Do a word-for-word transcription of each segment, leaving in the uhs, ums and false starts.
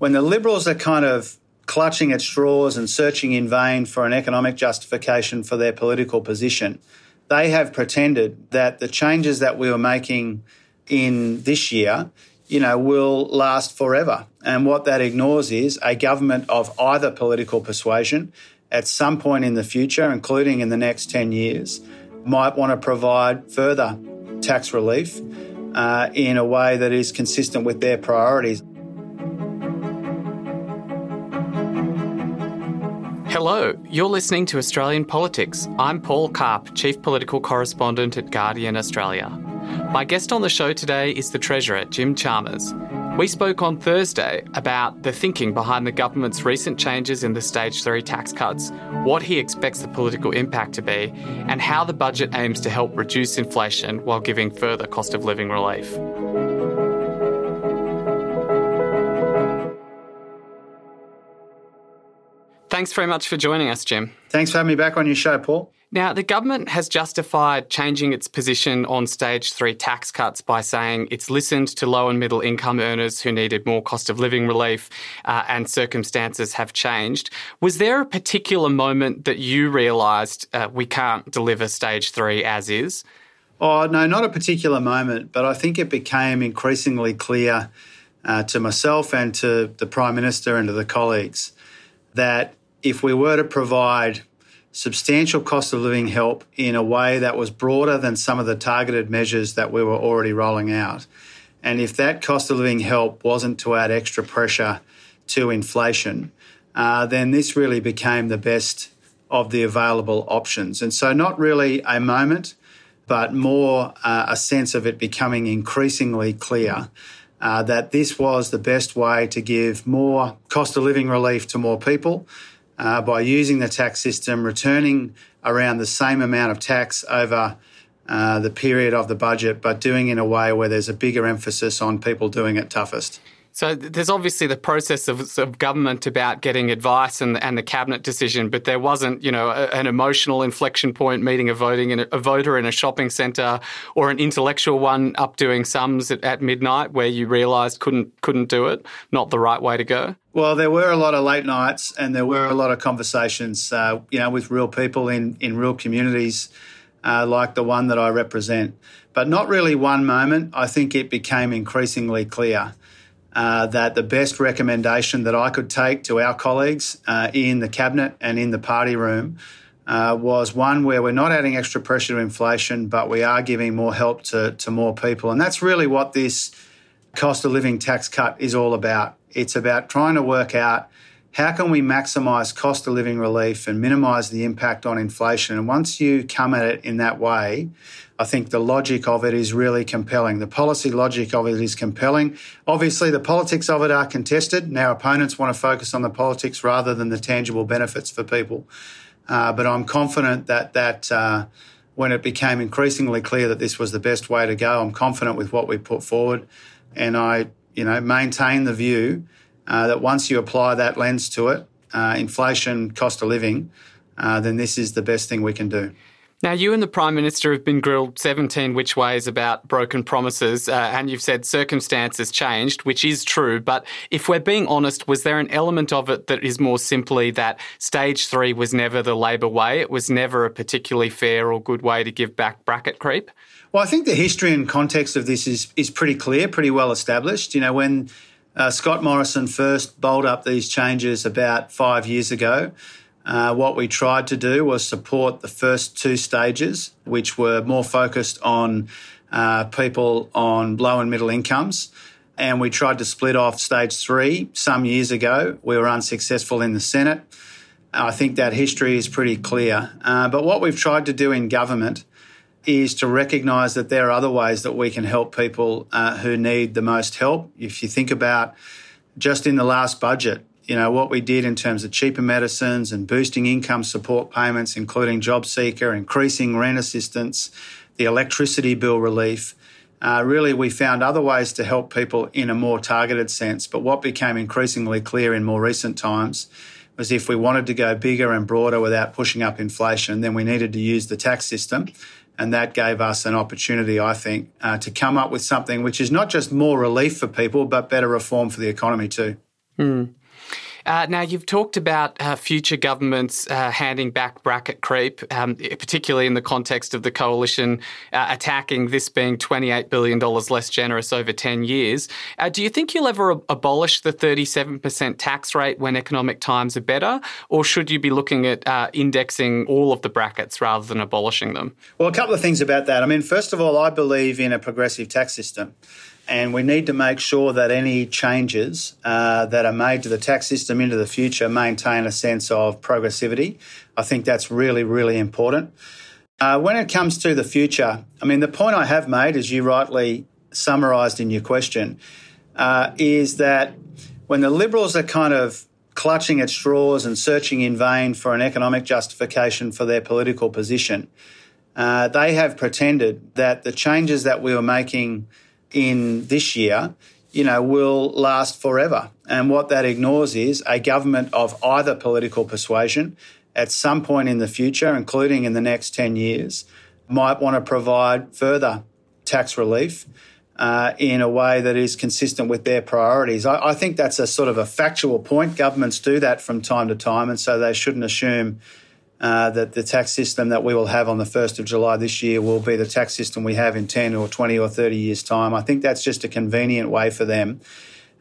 When the Liberals are kind of clutching at straws and searching in vain for an economic justification for their political position, they have pretended that the changes that we were making in this year, you know, will last forever. And what that ignores is a government of either political persuasion at some point in the future, including in the next ten years, might want to provide further tax relief uh, in a way that is consistent with their priorities. Hello, you're listening to Australian Politics. I'm Paul Karp, Chief Political Correspondent at Guardian Australia. My guest on the show today is the Treasurer, Jim Chalmers. We spoke on Thursday about the thinking behind the government's recent changes in the Stage three tax cuts, what he expects the political impact to be, and how the budget aims to help reduce inflation while giving further cost of living relief. Thanks very much for joining us, Jim. Thanks for having me back on your show, Paul. Now, the government has justified changing its position on Stage three tax cuts by saying it's listened to low and middle income earners who needed more cost of living relief uh, and circumstances have changed. Was there a particular moment that you realised uh, we can't deliver Stage three as is? Oh, no, not a particular moment, but I think it became increasingly clear uh, to myself and to the Prime Minister and to the colleagues that if we were to provide substantial cost of living help in a way that was broader than some of the targeted measures that we were already rolling out, and if that cost of living help wasn't to add extra pressure to inflation, uh, then this really became the best of the available options. And so not really a moment, but more uh, a sense of it becoming increasingly clear uh, that this was the best way to give more cost of living relief to more people, Uh, by using the tax system, returning around the same amount of tax over uh, the period of the budget, but doing it in a way where there's a bigger emphasis on people doing it toughest. So there's obviously the process of, of government about getting advice and, and the cabinet decision, but there wasn't, you know, a, an emotional inflection point meeting a voting in a, a voter in a shopping centre or an intellectual one up doing sums at, at midnight where you realised couldn't couldn't do it, not the right way to go. Well, there were a lot of late nights and there were a lot of conversations, uh, you know, with real people in in real communities uh, like the one that I represent, but not really one moment. I think it became increasingly clear Uh, that the best recommendation that I could take to our colleagues uh, in the Cabinet and in the party room uh, was one where we're not adding extra pressure to inflation, but we are giving more help to, to more people. And that's really what this cost of living tax cut is all about. It's about trying to work out how can we maximise cost of living relief and minimise the impact on inflation. And once you come at it in that way, I think the logic of it is really compelling. The policy logic of it is compelling. Obviously, the politics of it are contested. Now, opponents want to focus on the politics rather than the tangible benefits for people. Uh, but I'm confident that that uh, when it became increasingly clear that this was the best way to go, I'm confident with what we put forward. And I, you know, maintain the view uh, that once you apply that lens to it, uh, inflation, cost of living, uh, then this is the best thing we can do. Now, you and the Prime Minister have been grilled seventeen which ways about broken promises, uh, and you've said circumstances changed, which is true. But if we're being honest, was there an element of it that is more simply that stage three was never the Labor way? It was never a particularly fair or good way to give back bracket creep? Well, I think the history and context of this is is pretty clear, pretty well established. You know, when uh, Scott Morrison first bowled up these changes about five years ago, Uh, what we tried to do was support the first two stages, which were more focused on uh, people on low and middle incomes. And we tried to split off stage three some years ago. We were unsuccessful in the Senate. I think that history is pretty clear. Uh, but what we've tried to do in government is to recognise that there are other ways that we can help people uh, who need the most help. If you think about just in the last budget, you know, what we did in terms of cheaper medicines and boosting income support payments, including JobSeeker, increasing rent assistance, the electricity bill relief, uh, really we found other ways to help people in a more targeted sense. But what became increasingly clear in more recent times was if we wanted to go bigger and broader without pushing up inflation, then we needed to use the tax system. And that gave us an opportunity, I think, uh, to come up with something which is not just more relief for people, but better reform for the economy too. Mm. Uh, now, you've talked about uh, future governments uh, handing back bracket creep, um, particularly in the context of the Coalition uh, attacking this being twenty-eight billion dollars less generous over ten years. Uh, do you think you'll ever ab- abolish the thirty-seven percent tax rate when economic times are better, or should you be looking at uh, indexing all of the brackets rather than abolishing them? Well, a couple of things about that. I mean, first of all, I believe in a progressive tax system. And we need to make sure that any changes uh, that are made to the tax system into the future maintain a sense of progressivity. I think that's really, really important. Uh, when it comes to the future, I mean, the point I have made, as you rightly summarised in your question, uh, is that when the Liberals are kind of clutching at straws and searching in vain for an economic justification for their political position, uh, they have pretended that the changes that we were making in this year, you know, will last forever. And what that ignores is a government of either political persuasion at some point in the future, including in the next ten years, might want to provide further tax relief uh, in a way that is consistent with their priorities. I, I think that's a sort of a factual point. Governments do that from time to time, and so they shouldn't assume Uh, that the tax system that we will have on the first of July this year will be the tax system we have in ten or twenty or thirty years' time. I think that's just a convenient way for them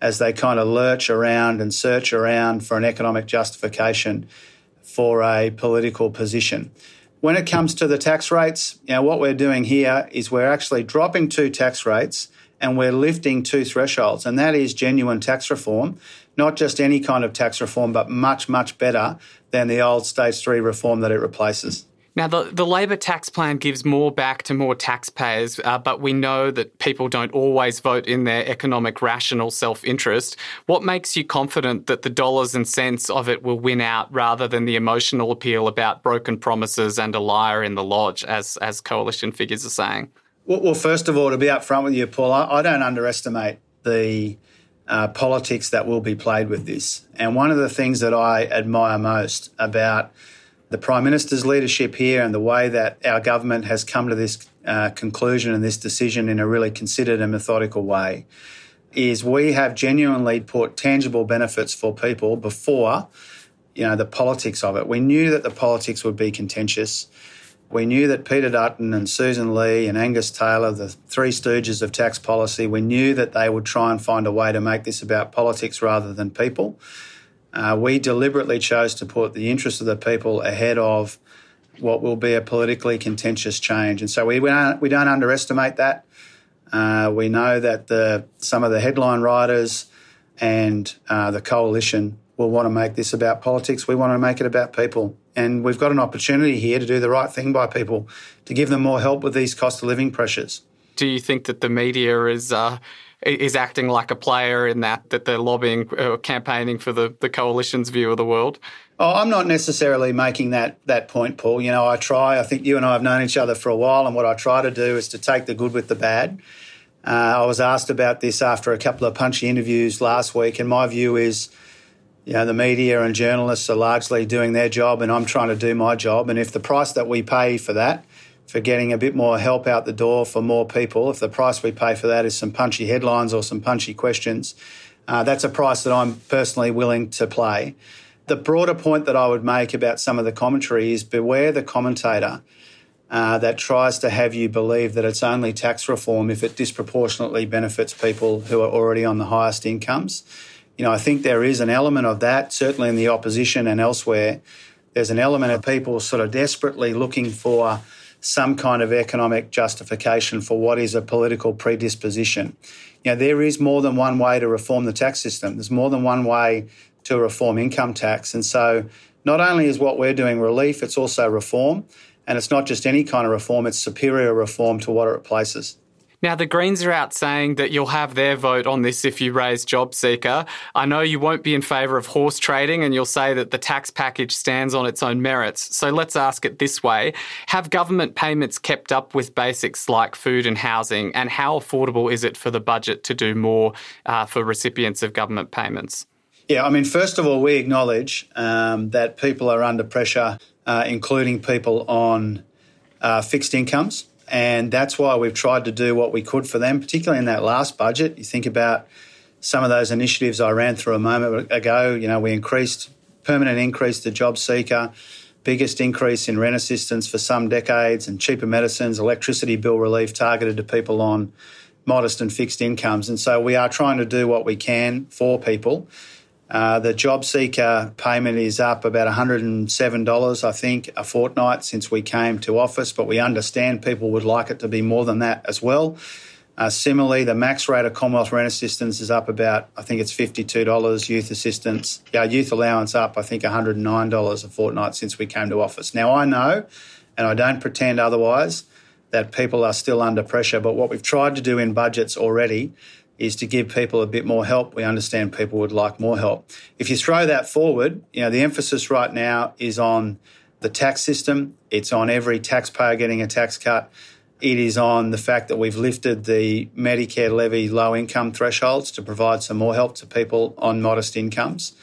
as they kind of lurch around and search around for an economic justification for a political position. When it comes to the tax rates, you know, what we're doing here is we're actually dropping two tax rates and we're lifting two thresholds, and that is genuine tax reform. Not just any kind of tax reform, but much, much better than the old stage three reform that it replaces. Now, the, the Labor tax plan gives more back to more taxpayers, uh, but we know that people don't always vote in their economic rational self-interest. What makes you confident that the dollars and cents of it will win out rather than the emotional appeal about broken promises and a liar in the lodge, as, as coalition figures are saying? Well, well, first of all, to be upfront with you, Paul, I, I don't underestimate the Uh, politics that will be played with this. And one of the things that I admire most about the Prime Minister's leadership here and the way that our government has come to this uh, conclusion and this decision in a really considered and methodical way is we have genuinely put tangible benefits for people before, you know, the politics of it. We knew that the politics would be contentious. We knew that Peter Dutton and Susan Lee and Angus Taylor, the three stooges of tax policy, we knew that they would try and find a way to make this about politics rather than people. Uh, we deliberately chose to put the interests of the people ahead of what will be a politically contentious change. And so we, we, don't, we don't underestimate that. Uh, we know that the, some of the headline writers and uh, the coalition will want to make this about politics. We want to make it about people. And we've got an opportunity here to do the right thing by people, to give them more help with these cost of living pressures. Do you think that the media is uh, is acting like a player in that, that they're lobbying or campaigning for the, the coalition's view of the world? Oh, I'm not necessarily making that that point, Paul. You know, I try, I think you and I have known each other for a while, and what I try to do is to take the good with the bad. Uh, I was asked about this after a couple of punchy interviews last week, and my view is, you know, the media and journalists are largely doing their job and I'm trying to do my job. And if the price that we pay for that, for getting a bit more help out the door for more people, if the price we pay for that is some punchy headlines or some punchy questions, uh, that's a price that I'm personally willing to pay. The broader point that I would make about some of the commentary is beware the commentator uh, that tries to have you believe that it's only tax reform if it disproportionately benefits people who are already on the highest incomes. You know, I think there is an element of that, certainly in the opposition and elsewhere. There's an element of people sort of desperately looking for some kind of economic justification for what is a political predisposition. You know, there is more than one way to reform the tax system. There's more than one way to reform income tax. And so not only is what we're doing relief, it's also reform. And it's not just any kind of reform, it's superior reform to what it replaces. Now, the Greens are out saying that you'll have their vote on this if you raise JobSeeker. I know you won't be in favour of horse trading and you'll say that the tax package stands on its own merits. So let's ask it this way. Have government payments kept up with basics like food and housing? And how affordable is it for the budget to do more uh, for recipients of government payments? Yeah, I mean, first of all, we acknowledge um, that people are under pressure, uh, including people on uh, fixed incomes. And that's why we've tried to do what we could for them, particularly in that last budget. You think about some of those initiatives I ran through a moment ago. You know, we increased, permanent increase to JobSeeker, biggest increase in rent assistance for some decades, and cheaper medicines, electricity bill relief targeted to people on modest and fixed incomes. And so we are trying to do what we can for people. Uh, the JobSeeker payment is up about one hundred and seven dollars, I think, a fortnight since we came to office, but we understand people would like it to be more than that as well. Uh, similarly, the max rate of Commonwealth rent assistance is up about, I think it's fifty-two dollars, youth assistance, yeah, youth allowance up, I think, one hundred and nine dollars a fortnight since we came to office. Now, I know, and I don't pretend otherwise, that people are still under pressure, but what we've tried to do in budgets already is to give people a bit more help. We understand people would like more help. If you throw that forward, you know, the emphasis right now is on the tax system. It's on every taxpayer getting a tax cut. It is on the fact that we've lifted the Medicare levy low income thresholds to provide some more help to people on modest incomes.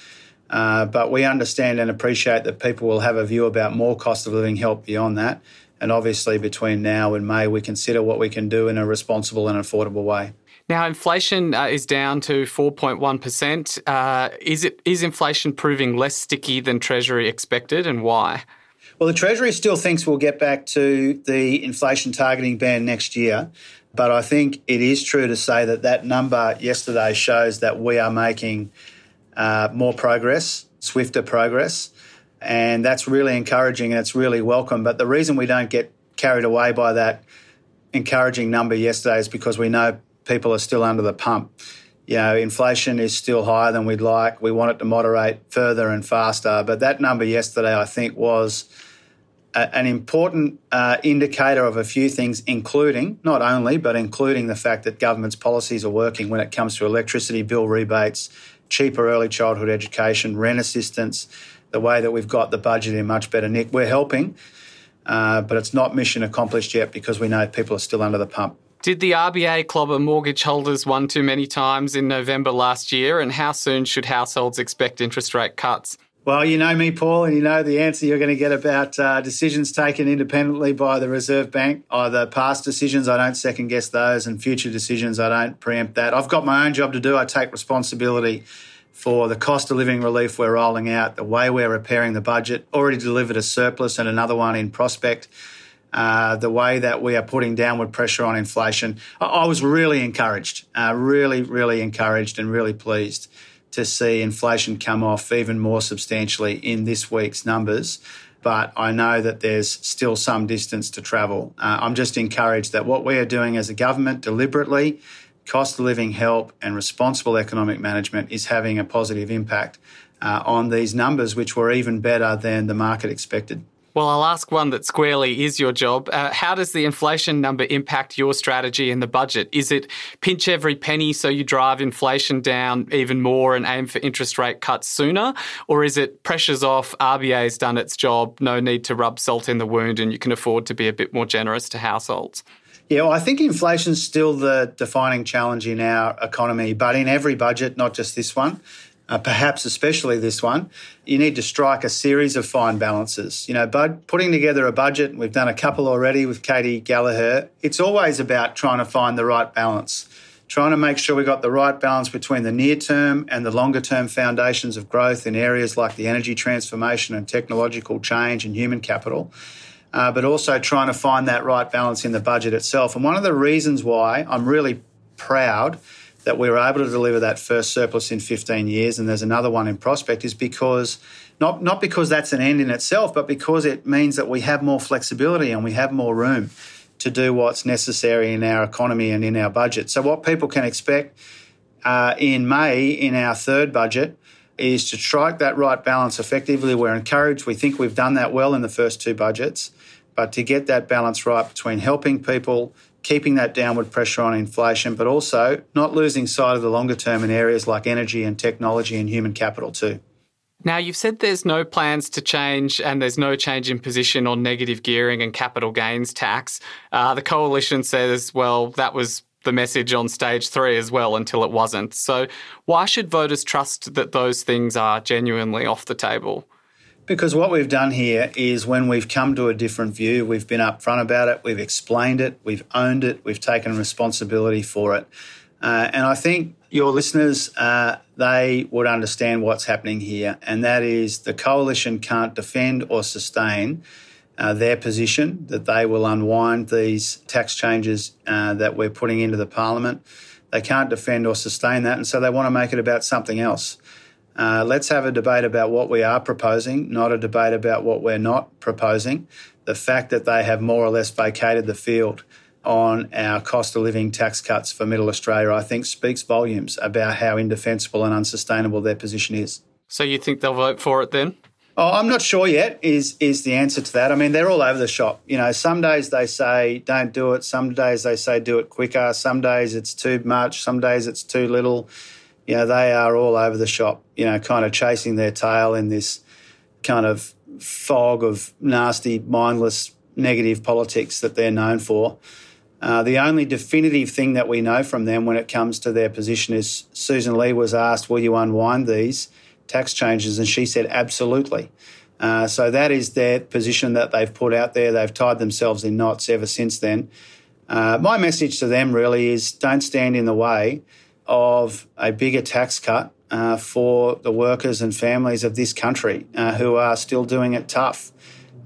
Uh, but we understand and appreciate that people will have a view about more cost of living help beyond that. And obviously between now and May, we consider what we can do in a responsible and affordable way. Now, inflation uh, is down to four point one percent. Uh, is it is inflation proving less sticky than Treasury expected, and why? Well, the Treasury still thinks we'll get back to the inflation targeting band next year, but I think it is true to say that that number yesterday shows that we are making uh, more progress, swifter progress, and that's really encouraging and it's really welcome. But the reason we don't get carried away by that encouraging number yesterday is because we know people are still under the pump. You know, inflation is still higher than we'd like. We want it to moderate further and faster. But that number yesterday, I think, was a, an important uh, indicator of a few things, including, not only, but including the fact that government's policies are working when it comes to electricity bill rebates, cheaper early childhood education, rent assistance, the way that we've got the budget in much better nick. We're helping, uh, but it's not mission accomplished yet because we know people are still under the pump. Did the R B A clobber mortgage holders one too many times in November last year, and how soon should households expect interest rate cuts? Well, you know me, Paul, and you know the answer you're going to get about uh, decisions taken independently by the Reserve Bank, either past decisions, I don't second-guess those, and future decisions, I don't preempt that. I've got my own job to do. I take responsibility for the cost of living relief we're rolling out, the way we're repairing the budget, already delivered a surplus and another one in prospect. Uh, the way that we are putting downward pressure on inflation. I, I was really encouraged, uh, really, really encouraged and really pleased to see inflation come off even more substantially in this week's numbers. But I know that there's still some distance to travel. Uh, I'm just encouraged that what we are doing as a government deliberately, cost of living help and responsible economic management is having a positive impact uh, on these numbers, which were even better than the market expected. Well, I'll ask one that squarely is your job. Uh, how does the inflation number impact your strategy and the budget? Is it pinch every penny so you drive inflation down even more and aim for interest rate cuts sooner? Or is it pressures off, R B A's done its job, no need to rub salt in the wound and you can afford to be a bit more generous to households? Yeah, well, I think inflation's still the defining challenge in our economy, but in every budget, not just this one. Uh, perhaps especially this one, you need to strike a series of fine balances. You know, bud, putting together a budget, and we've done a couple already with Katie Gallagher, it's always about trying to find the right balance, trying to make sure we got the right balance between the near-term and the longer-term foundations of growth in areas like the energy transformation and technological change and human capital, uh, but also trying to find that right balance in the budget itself. And one of the reasons why I'm really proud that we were able to deliver that first surplus in fifteen years, and there's another one in prospect, is because, not, not because that's an end in itself, but because it means that we have more flexibility and we have more room to do what's necessary in our economy and in our budget. So what people can expect uh, in May in our third budget is to strike that right balance effectively. We're encouraged. We think we've done that well in the first two budgets. But to get that balance right between helping people, keeping that downward pressure on inflation, but also not losing sight of the longer term in areas like energy and technology and human capital too. Now, you've said there's no plans to change and there's no change in position on negative gearing and capital gains tax. Uh, the Coalition says, well, that was the message on stage three as well until it wasn't. So why should voters trust that those things are genuinely off the table? Because what we've done here is when we've come to a different view, we've been upfront about it, we've explained it, we've owned it, we've taken responsibility for it. Uh, and I think your listeners, uh, they would understand what's happening here, and that is the Coalition can't defend or sustain uh, their position that they will unwind these tax changes uh, that we're putting into the Parliament. They can't defend or sustain that, and so they want to make it about something else. Uh, let's have a debate about what we are proposing, not a debate about what we're not proposing. The fact that they have more or less vacated the field on our cost of living tax cuts for Middle Australia, I think, speaks volumes about how indefensible and unsustainable their position is. So you think they'll vote for it then? Oh, I'm not sure yet is is the answer to that. I mean, they're all over the shop. You know, some days they say don't do it. Some days they say do it quicker. Some days it's too much. Some days it's too little. You know, they are all over the shop, you know, kind of chasing their tail in this kind of fog of nasty, mindless, negative politics that they're known for. Uh, the only definitive thing that we know from them when it comes to their position is Susan Lee was asked, will you unwind these tax changes? And she said, absolutely. Uh, so that is their position that they've put out there. They've tied themselves in knots ever since then. Uh, my message to them really is don't stand in the way of a bigger tax cut uh, for the workers and families of this country uh, who are still doing it tough.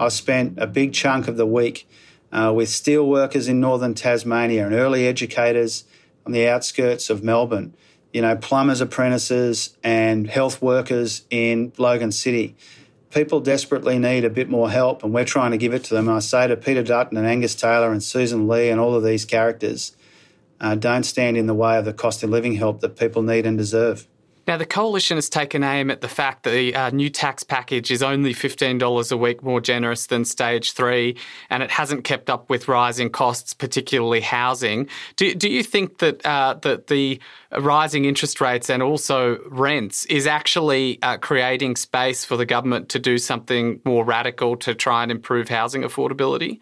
I spent a big chunk of the week uh, with steelworkers in northern Tasmania and early educators on the outskirts of Melbourne, you know, plumbers' apprentices and health workers in Logan City. People desperately need a bit more help and we're trying to give it to them. And I say to Peter Dutton and Angus Taylor and Susan Lee and all of these characters, Uh, don't stand in the way of the cost of living help that people need and deserve. Now, the Coalition has taken aim at the fact that the uh, new tax package is only fifteen dollars a week more generous than stage three, and it hasn't kept up with rising costs, particularly housing. Do, do you think that uh, that the rising interest rates and also rents is actually uh, creating space for the government to do something more radical to try and improve housing affordability?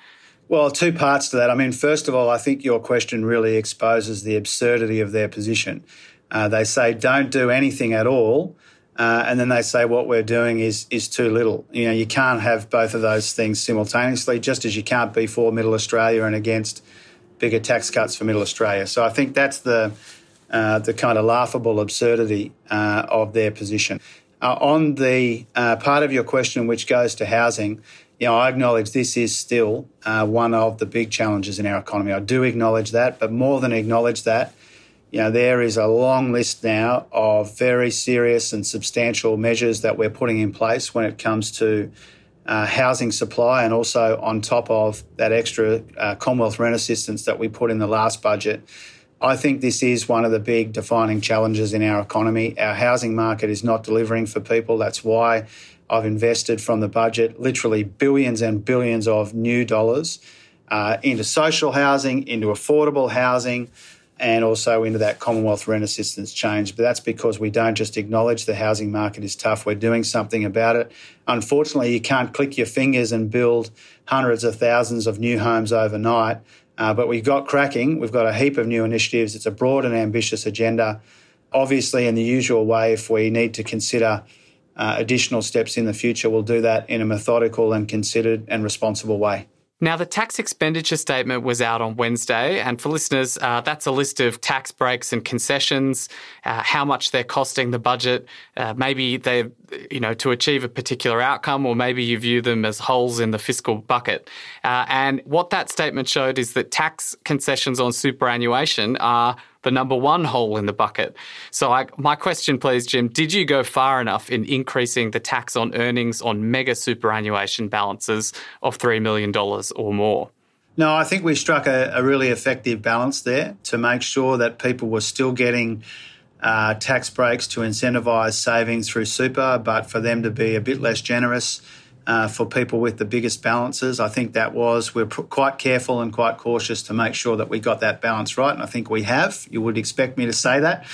Well, two parts to that. I mean, first of all, I think your question really exposes the absurdity of their position. Uh, they say don't do anything at all, uh, and then they say what we're doing is is too little. You know, you can't have both of those things simultaneously, just as you can't be for Middle Australia and against bigger tax cuts for Middle Australia. So I think that's the uh, the kind of laughable absurdity uh, of their position. Uh, on the uh, part of your question, which goes to housing, you know, I acknowledge this is still uh, one of the big challenges in our economy. I do acknowledge that, but more than acknowledge that, you know, there is a long list now of very serious and substantial measures that we're putting in place when it comes to uh, housing supply and also on top of that extra uh, Commonwealth rent assistance that we put in the last budget. I think this is one of the big defining challenges in our economy. Our housing market is not delivering for people. That's why I've invested from the budget literally billions and billions of new dollars uh, into social housing, into affordable housing, and also into that Commonwealth rent assistance change. But that's because we don't just acknowledge the housing market is tough. We're doing something about it. Unfortunately, you can't click your fingers and build hundreds of thousands of new homes overnight. Uh, but we've got cracking. We've got a heap of new initiatives. It's a broad and ambitious agenda. Obviously, in the usual way, if we need to consider Uh, additional steps in the future, we'll do that in a methodical and considered and responsible way. Now, the tax expenditure statement was out on Wednesday, and for listeners, uh, that's a list of tax breaks and concessions, uh, how much they're costing the budget. Uh, maybe they, you know, to achieve a particular outcome, or maybe you view them as holes in the fiscal bucket. Uh, and what that statement showed is that tax concessions on superannuation are the number one hole in the bucket. So I, my question, please, Jim, did you go far enough in increasing the tax on earnings on mega superannuation balances of three million dollars or more? No, I think we struck a, a really effective balance there to make sure that people were still getting uh, tax breaks to incentivise saving through super, but for them to be a bit less generous uh, for people with the biggest balances. I think that was, we're pr- quite careful and quite cautious to make sure that we got that balance right, and I think we have. You would expect me to say that.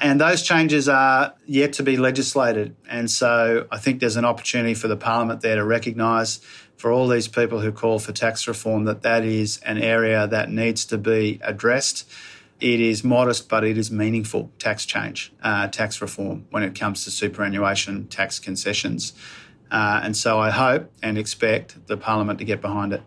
And those changes are yet to be legislated. And so I think there's an opportunity for the Parliament there to recognise, for all these people who call for tax reform, that that is an area that needs to be addressed. It is modest, but it is meaningful tax change, uh, tax reform when it comes to superannuation tax concessions. Uh, and so I hope and expect the Parliament to get behind it.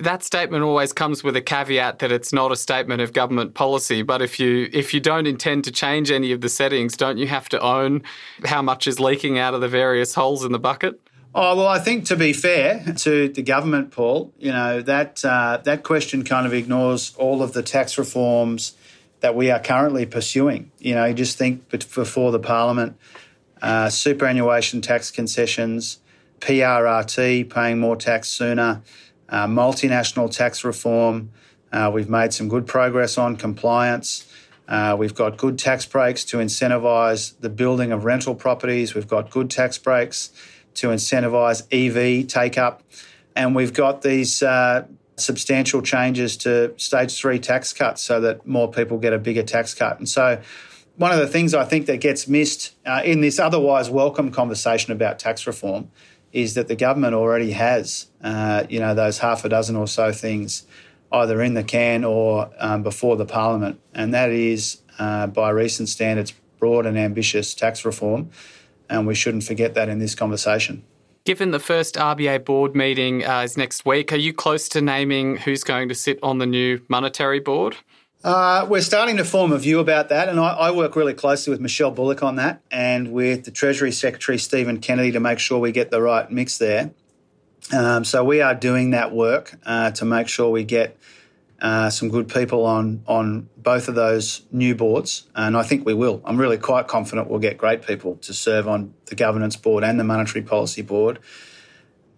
That statement always comes with a caveat that it's not a statement of government policy, but if you if you don't intend to change any of the settings, don't you have to own how much is leaking out of the various holes in the bucket? Oh, well, I think, to be fair to the government, Paul, you know, that uh, that question kind of ignores all of the tax reforms that we are currently pursuing. You know, you just think before the Parliament, uh, superannuation tax concessions, P R R T, paying more tax sooner, Uh, multinational tax reform. Uh, we've made some good progress on compliance. Uh, we've got good tax breaks to incentivise the building of rental properties. We've got good tax breaks to incentivise E V take-up. And we've got these uh, substantial changes to stage three tax cuts so that more people get a bigger tax cut. And so one of the things I think that gets missed uh, in this otherwise welcome conversation about tax reform is that the government already has, uh, you know, those half a dozen or so things either in the can or um, before the Parliament. And that is, uh, by recent standards, broad and ambitious tax reform. And we shouldn't forget that in this conversation. Given the first R B A board meeting uh, is next week, are you close to naming who's going to sit on the new monetary board? Uh, we're starting to form a view about that, and I, I work really closely with Michelle Bullock on that and with the Treasury Secretary, Stephen Kennedy, to make sure we get the right mix there. Um, so we are doing that work uh, to make sure we get uh, some good people on, on both of those new boards, and I think we will. I'm really quite confident we'll get great people to serve on the Governance Board and the Monetary Policy Board.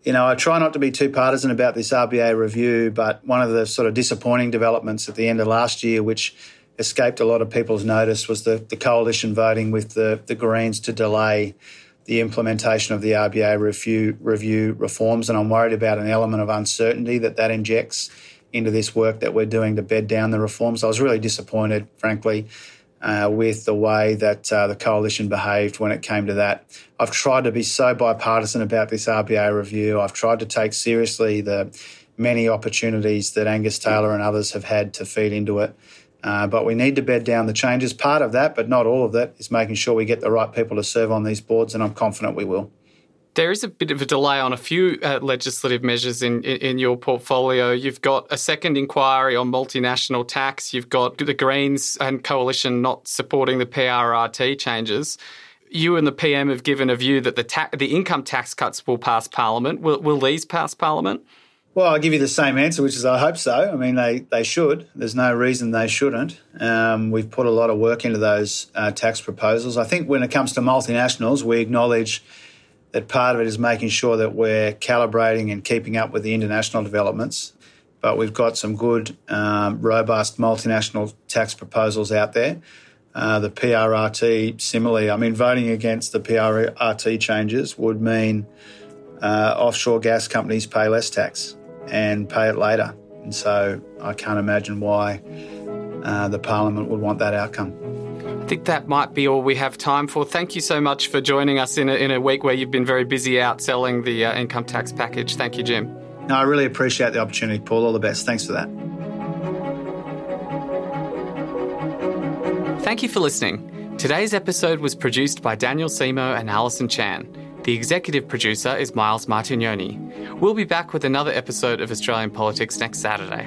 You know, I try not to be too partisan about this R B A review, but one of the sort of disappointing developments at the end of last year, which escaped a lot of people's notice, was the, the coalition voting with the, the Greens to delay the implementation of the R B A review, review reforms. And I'm worried about an element of uncertainty that that injects into this work that we're doing to bed down the reforms. I was really disappointed, frankly, Uh, with the way that uh, the coalition behaved when it came to that. I've tried to be so bipartisan about this R B A review. I've tried to take seriously the many opportunities that Angus Taylor and others have had to feed into it. Uh, but we need to bed down the changes. Part of that, but not all of that, is making sure we get the right people to serve on these boards, and I'm confident we will. There is a bit of a delay on a few uh, legislative measures in, in, in your portfolio. You've got a second inquiry on multinational tax. You've got the Greens and Coalition not supporting the P R R T changes. You and the P M have given a view that the ta- the income tax cuts will pass Parliament. Will, will these pass Parliament? Well, I'll give you the same answer, which is I hope so. I mean, they, they should. There's no reason they shouldn't. Um, we've put a lot of work into those uh, tax proposals. I think when it comes to multinationals, we acknowledge that part of it is making sure that we're calibrating and keeping up with the international developments. But we've got some good, um, robust multinational tax proposals out there. Uh, the P R R T, similarly, I mean, voting against the P R R T changes would mean uh, offshore gas companies pay less tax and pay it later. And so I can't imagine why uh, the Parliament would want that outcome. I think that might be all we have time for. Thank you so much for joining us in a, in a week where you've been very busy out selling the uh, income tax package. Thank you, Jim. No, I really appreciate the opportunity, Paul. All the best. Thanks for that. Thank you for listening. Today's episode was produced by Daniel Simo and Alison Chan. The executive producer is Miles Martignoni. We'll be back with another episode of Australian Politics next Saturday.